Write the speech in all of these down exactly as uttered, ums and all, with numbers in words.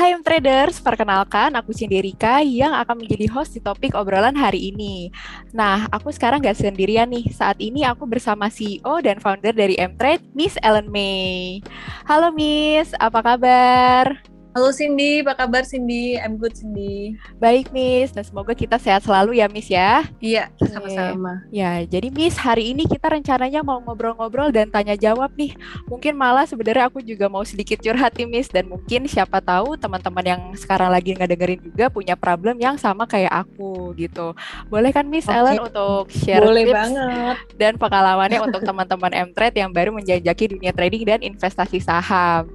Hai M-Traders, perkenalkan aku Cindy Rika yang akan menjadi host di topik obrolan hari ini. Nah, aku sekarang gak sendirian nih, saat ini aku bersama C E O dan founder dari M-Trade, Miss Ellen May. Halo Miss, apa kabar? Halo Cindy, apa kabar Cindy? I'm good Cindy. Baik Miss, nah, semoga kita sehat selalu ya Miss ya. Iya, sama-sama. Ya, jadi Miss, hari ini kita rencananya mau ngobrol-ngobrol dan tanya jawab nih. Mungkin malah sebenarnya aku juga mau sedikit curhat nih Miss. Dan mungkin siapa tahu teman-teman yang sekarang lagi ngedengerin juga punya problem yang sama kayak aku gitu. Boleh kan Miss okay. Ellen untuk share Boleh tips banget. Dan pengalamannya untuk teman-teman M-Trade yang baru menjajaki dunia trading dan investasi saham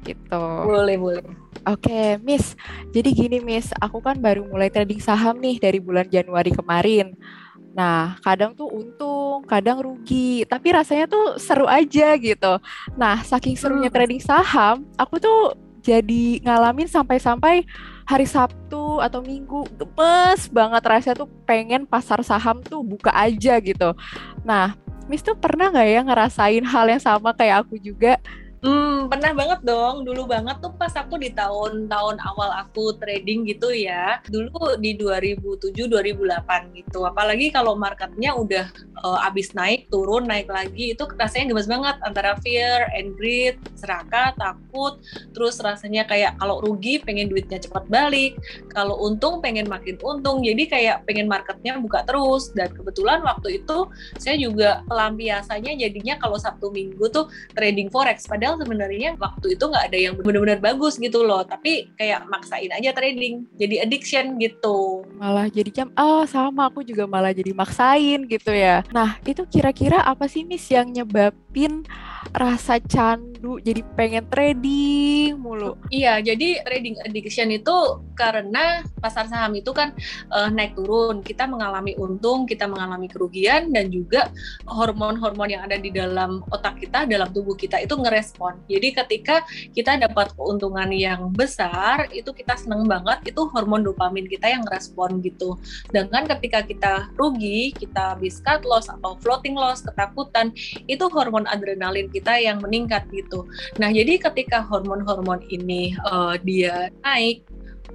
gitu. Boleh, boleh. Oke, okay, Miss. Jadi gini, Miss, aku kan baru mulai trading saham nih dari bulan Januari kemarin. Nah, kadang tuh untung, kadang rugi, tapi rasanya tuh seru aja gitu. Nah, saking serunya trading saham, aku tuh jadi ngalamin sampai-sampai hari Sabtu atau Minggu gemes banget rasanya tuh pengen pasar saham tuh buka aja gitu. Nah, Miss tuh pernah nggak ya ngerasain hal yang sama kayak aku juga? Hmm, pernah banget dong, dulu banget tuh pas aku di tahun-tahun awal aku trading gitu ya. Dulu di dua ribu tujuh dua ribu delapan gitu. Apalagi kalau marketnya udah uh, abis naik, turun, naik lagi, itu rasanya gemes banget antara fear and greed, serakah, takut. Terus rasanya kayak kalau rugi pengen duitnya cepat balik, kalau untung pengen makin untung. Jadi kayak pengen marketnya buka terus. Dan kebetulan waktu itu saya juga pelampiasannya jadinya kalau Sabtu Minggu tuh trading forex. Padahal sebenarnya waktu itu nggak ada yang benar-benar bagus gitu loh, tapi kayak maksain aja trading, jadi addiction gitu. Malah jadi jam, oh sama aku juga malah jadi maksain gitu ya. Nah itu kira-kira apa sih Miss yang nyebabin rasa candu jadi pengen trading mulu? Iya, jadi trading addiction itu karena pasar saham itu kan uh, naik turun, kita mengalami untung, kita mengalami kerugian, dan juga hormon-hormon yang ada di dalam otak kita, dalam tubuh kita itu ngerespon. Jadi ketika kita dapat keuntungan yang besar, itu kita seneng banget, itu hormon dopamin kita yang respon gitu. Sedangkan ketika kita rugi, kita habis cut loss atau floating loss, ketakutan, itu hormon adrenalin kita yang meningkat gitu. Nah jadi ketika hormon-hormon ini uh, dia naik,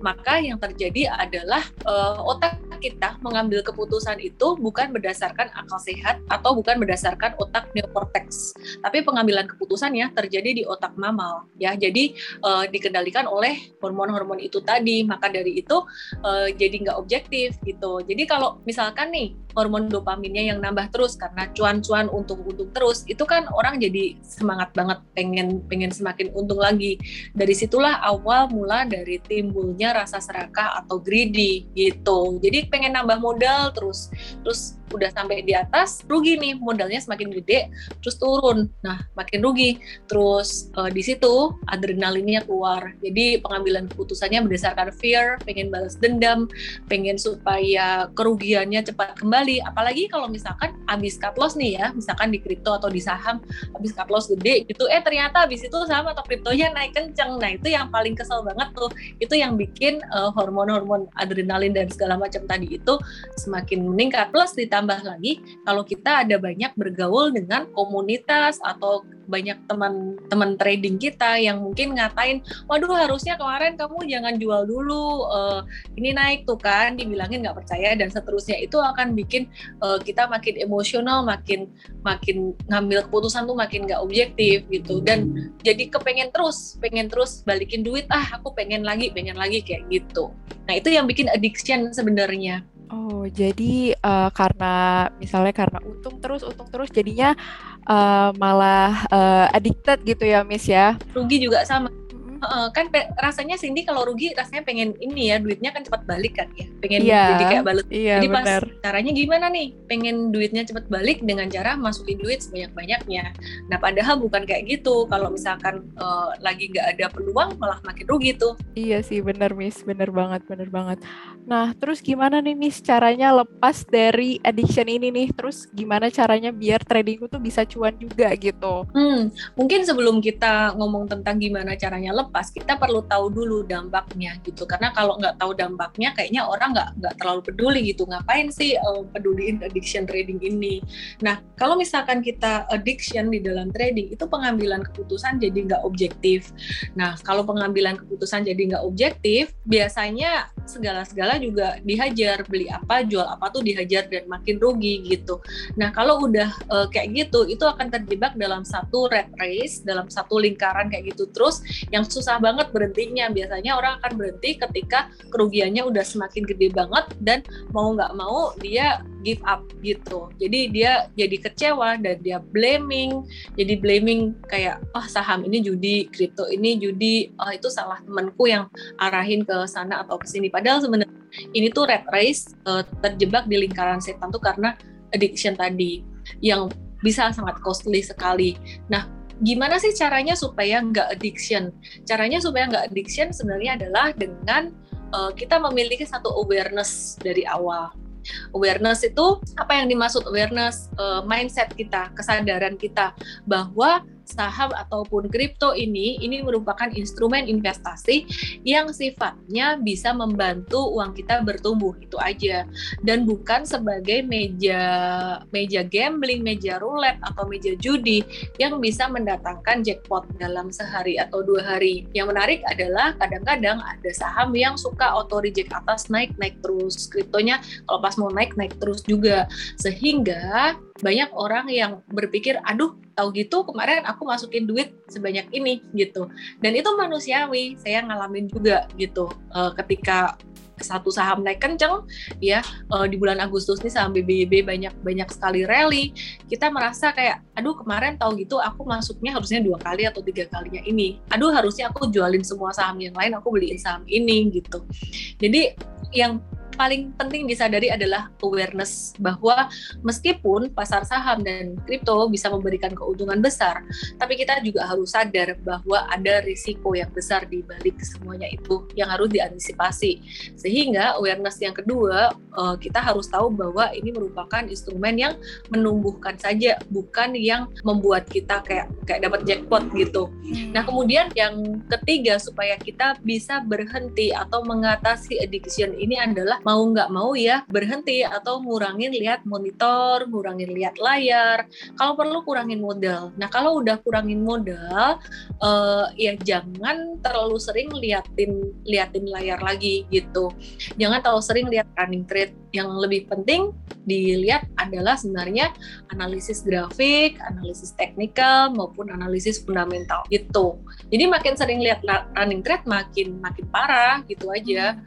maka yang terjadi adalah uh, otak kita mengambil keputusan itu bukan berdasarkan akal sehat atau bukan berdasarkan otak neokorteks, tapi pengambilan keputusannya terjadi di otak mamal ya. Jadi uh, dikendalikan oleh hormon-hormon itu tadi, maka dari itu uh, jadi nggak objektif gitu. Jadi kalau misalkan nih hormon dopaminnya yang nambah terus karena cuan-cuan untung-untung terus, itu kan orang jadi semangat banget pengen pengen semakin untung lagi. Dari situlah awal mula dari timbulnya rasa serakah atau greedy gitu. Jadi pengen nambah modal terus, terus udah sampai di atas rugi nih, modalnya semakin gede terus turun, nah makin rugi terus. E, di situ adrenalinnya keluar, jadi pengambilan keputusannya berdasarkan fear, pengen balas dendam, pengen supaya kerugiannya cepat kembali. Apalagi kalau misalkan abis cut loss nih ya, misalkan di kripto atau di saham abis cut loss gede gitu, eh ternyata abis itu saham atau kriptonya naik kenceng, nah itu yang paling kesel banget tuh, itu yang bikin uh, hormon-hormon adrenalin dan segala macam tadi itu semakin meningkat. Plus ditambah lagi kalau kita ada banyak bergaul dengan komunitas atau banyak teman-teman trading kita yang mungkin ngatain, waduh harusnya kemarin kamu jangan jual dulu, uh, ini naik tuh kan, dibilangin nggak percaya dan seterusnya. Itu akan bikin uh, kita makin emosional, makin makin ngambil keputusan tuh makin nggak objektif gitu, dan jadi kepengen terus, pengen terus balikin duit, ah aku pengen lagi, pengen lagi kayak gitu. Nah itu yang bikin addiction sebenarnya. Oh jadi uh, karena misalnya karena untung terus untung terus jadinya uh, malah uh, addicted gitu ya Miss ya. Rugi juga sama. Uh, kan pe- rasanya Cindy kalau rugi rasanya pengen ini ya, duitnya kan cepat balik kan ya, pengen yeah, jadi kayak balas. Yeah, jadi pas bener. Caranya gimana nih pengen duitnya cepat balik dengan cara masukin duit sebanyak-banyaknya. Nah padahal bukan kayak gitu. Kalau misalkan uh, lagi gak ada peluang malah makin rugi tuh. Iya sih benar Miss, benar banget, benar banget. Nah terus gimana nih Miss caranya lepas dari addiction ini nih, terus gimana caranya biar tradingku tuh bisa cuan juga gitu? Hmm, mungkin sebelum kita ngomong tentang gimana caranya lepas lepas, kita perlu tahu dulu dampaknya gitu. Karena kalau nggak tahu dampaknya, kayaknya orang nggak nggak terlalu peduli gitu. Ngapain sih uh, peduliin addiction trading ini? Nah, kalau misalkan kita addiction di dalam trading, itu pengambilan keputusan jadi nggak objektif. Nah, kalau pengambilan keputusan jadi nggak objektif, biasanya segala-segala juga dihajar, beli apa, jual apa tuh dihajar dan makin rugi gitu. Nah, kalau udah uh, kayak gitu, itu akan terjebak dalam satu rat race, dalam satu lingkaran kayak gitu terus, yang susah banget berhentinya. Biasanya orang akan berhenti ketika kerugiannya udah semakin gede banget dan mau nggak mau dia give up gitu. Jadi dia jadi kecewa dan dia blaming, jadi blaming kayak, oh saham ini judi, kripto ini judi, oh itu salah temanku yang arahin ke sana atau ke sini. Padahal sebenarnya ini tuh rat race, terjebak di lingkaran setan tuh karena addiction tadi yang bisa sangat costly sekali. Nah, gimana sih caranya supaya nggak addiction? Caranya supaya nggak addiction sebenarnya adalah dengan uh, kita memiliki satu awareness dari awal. Awareness itu, apa yang dimaksud awareness? Uh, mindset kita, kesadaran kita bahwa saham ataupun kripto ini, ini merupakan instrumen investasi yang sifatnya bisa membantu uang kita bertumbuh, itu aja. Dan bukan sebagai meja meja gambling, meja roulette, atau meja judi yang bisa mendatangkan jackpot dalam sehari atau dua hari. Yang menarik adalah kadang-kadang ada saham yang suka auto reject atas, naik-naik terus. Kriptonya kalau pas mau naik, naik terus juga. Sehingga banyak orang yang berpikir, aduh, tahu gitu kemarin aku masukin duit sebanyak ini gitu, dan itu manusiawi. Saya ngalamin juga gitu, e, ketika satu saham naik kenceng ya, e, di bulan Agustus nih saham B B B banyak-banyak sekali rally, kita merasa kayak, aduh kemarin tahu gitu aku masuknya harusnya dua kali atau tiga kalinya ini, aduh harusnya aku jualin semua saham yang lain, aku beliin saham ini gitu. Jadi yang paling penting disadari adalah awareness bahwa meskipun pasar saham dan kripto bisa memberikan keuntungan besar, tapi kita juga harus sadar bahwa ada risiko yang besar di balik semuanya itu yang harus diantisipasi. Sehingga awareness yang kedua, kita harus tahu bahwa ini merupakan instrumen yang menumbuhkan saja, bukan yang membuat kita kayak kayak dapat jackpot gitu. Nah, kemudian yang ketiga supaya kita bisa berhenti atau mengatasi addiction ini adalah mau nggak mau ya berhenti atau ngurangin lihat monitor, ngurangin lihat layar, kalau perlu kurangin modal. Nah, kalau udah kurangin modal, uh, ya jangan terlalu sering liatin liatin layar lagi gitu. Jangan terlalu sering lihat running trade. Yang lebih penting dilihat adalah sebenarnya analisis grafik, analisis teknikal maupun analisis fundamental gitu. Jadi makin sering lihat running trade makin makin parah gitu aja.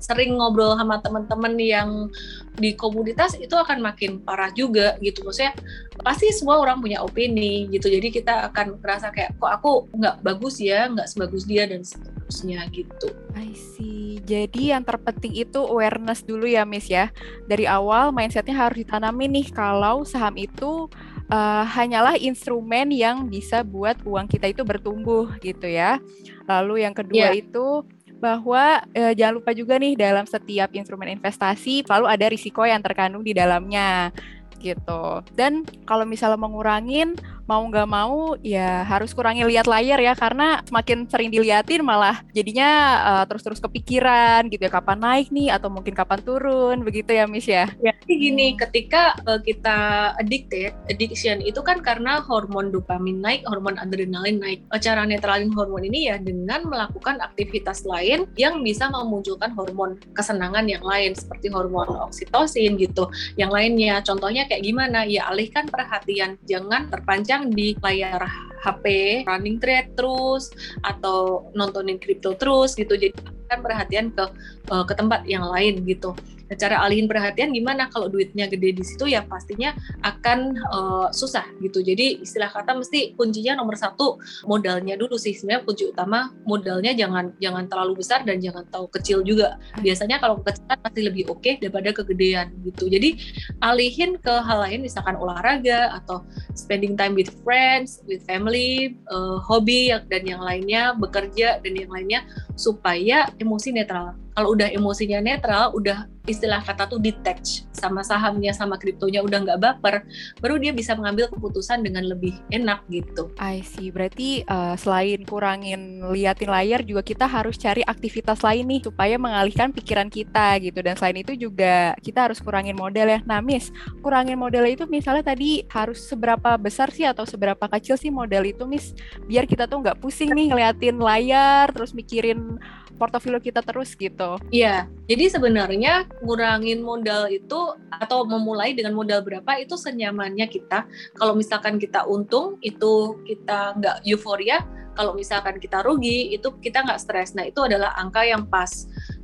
Sering ngobrol sama teman-teman yang di komunitas itu akan makin parah juga gitu. Maksudnya pasti semua orang punya opini gitu, jadi kita akan merasa kayak, kok aku nggak bagus ya, nggak sebagus dia dan seterusnya gitu. I see. Jadi yang terpenting itu awareness dulu ya Miss ya, dari awal mindsetnya harus ditanami nih kalau saham itu Uh, hanyalah instrumen yang bisa buat uang kita itu bertumbuh gitu ya. Lalu yang kedua yeah. itu bahwa eh, jangan lupa juga nih dalam setiap instrumen investasi selalu ada risiko yang terkandung di dalamnya gitu. Dan kalau misalnya mengurangin, mau nggak mau ya harus kurangi lihat layar ya, karena semakin sering diliatin malah jadinya uh, terus-terus kepikiran gitu ya, kapan naik nih atau mungkin kapan turun, begitu ya Miss ya? Ya gini, ketika uh, kita addicted, addiction itu kan karena hormon dopamin naik, hormon adrenalin naik. Cara netralin hormon ini ya dengan melakukan aktivitas lain yang bisa memunculkan hormon kesenangan yang lain seperti hormon oksitosin gitu. Yang lainnya, contohnya kayak gimana? Ya alihkan perhatian, jangan terpancing di layar H P, running trade terus, atau nontonin kripto terus gitu. Jadi kan perhatian ke uh, ke tempat yang lain gitu. Nah, cara alihin perhatian gimana? Kalau duitnya gede di situ ya pastinya akan uh, susah gitu. Jadi istilah kata mesti kuncinya nomor satu modalnya dulu sih. Sebenarnya kunci utama modalnya, jangan jangan terlalu besar dan jangan terlalu kecil juga. Biasanya kalau kecilan pasti lebih oke okay daripada kegedean gitu. Jadi alihin ke hal lain, misalkan olahraga atau spending time with friends, with family, uh, hobi dan yang lainnya, bekerja dan yang lainnya, supaya emosi netral. Kalau udah emosinya netral, udah istilah kata tuh detach sama sahamnya, sama kriptonya, udah nggak baper, baru dia bisa mengambil keputusan dengan lebih enak gitu. I see, berarti uh, selain kurangin liatin layar, juga kita harus cari aktivitas lain nih supaya mengalihkan pikiran kita gitu. Dan selain itu juga kita harus kurangin modal ya. Nah Miss, kurangin modal itu misalnya tadi harus seberapa besar sih atau seberapa kecil sih modal itu Miss, biar kita tuh nggak pusing nih ngeliatin layar terus mikirin portofolio kita terus gitu. Iya, jadi sebenarnya ngurangin modal itu atau memulai dengan modal berapa itu senyamannya kita. Kalau misalkan kita untung itu kita nggak euforia, kalau misalkan kita rugi itu kita nggak stres. Nah itu adalah angka yang pas.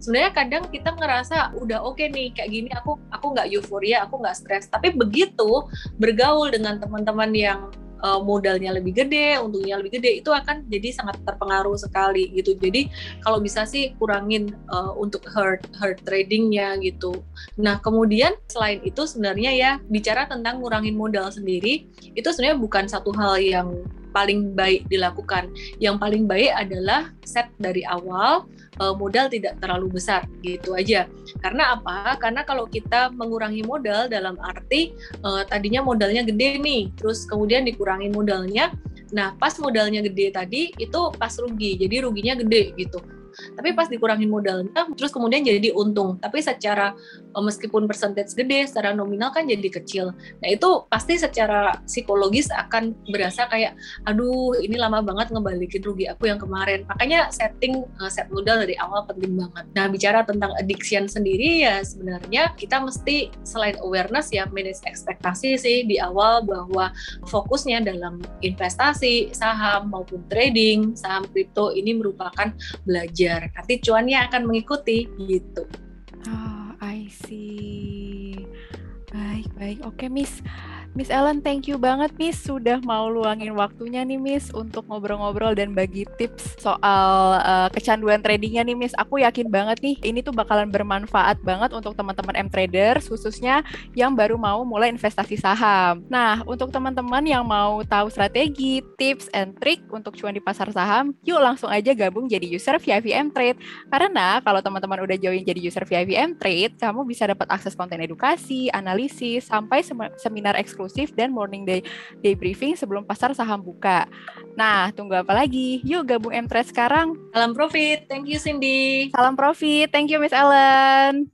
Sebenarnya kadang kita ngerasa udah oke okay nih kayak gini, aku aku nggak euforia, aku nggak stres. Tapi begitu bergaul dengan teman-teman yang Uh, modalnya lebih gede, untungnya lebih gede, itu akan jadi sangat terpengaruh sekali gitu. Jadi kalau bisa sih kurangin uh, untuk hard hard tradingnya gitu. Nah kemudian selain itu sebenarnya ya bicara tentang ngurangin modal sendiri itu sebenarnya bukan satu hal yang paling baik dilakukan. Yang paling baik adalah set dari awal uh, modal tidak terlalu besar gitu aja. Karena apa? Karena kalau kita mengurangi modal dalam arti uh, tadinya modalnya gede nih, terus kemudian dikurangi modalnya. Nah, pas modalnya gede tadi itu pas rugi. Jadi ruginya gede gitu. Tapi pas dikurangin modalnya terus kemudian jadi untung, tapi secara meskipun persentase gede, secara nominal kan jadi kecil. Nah itu pasti secara psikologis akan berasa kayak aduh ini lama banget ngebalikin rugi aku yang kemarin. Makanya setting set modal dari awal penting banget. Nah bicara tentang addiction sendiri ya sebenarnya kita mesti selain awareness ya manage ekspektasi sih di awal, bahwa fokusnya dalam investasi saham maupun trading saham kripto ini merupakan belajar, nanti cuannya akan mengikuti gitu. Oh, I see. Baik-baik. Oke, okay, Miss. Miss Ellen, thank you banget Miss sudah mau luangin waktunya nih Miss untuk ngobrol-ngobrol dan bagi tips soal uh, kecanduan tradingnya nih Miss. Aku yakin banget nih ini tuh bakalan bermanfaat banget untuk teman-teman M-Traders khususnya yang baru mau mulai investasi saham. Nah, untuk teman-teman yang mau tahu strategi, tips, and trick untuk cuan di pasar saham, yuk langsung aja gabung jadi user V I P M Trade. Karena kalau teman-teman udah join jadi user V I P M Trade, kamu bisa dapat akses konten edukasi, analisis, sampai sem- seminar eksklusif eksklusif dan morning day, day briefing sebelum pasar saham buka. Nah, tunggu apa lagi? Yuk gabung M-Trade sekarang. Salam profit. Thank you Cindy. Salam profit. Thank you Miss Ellen.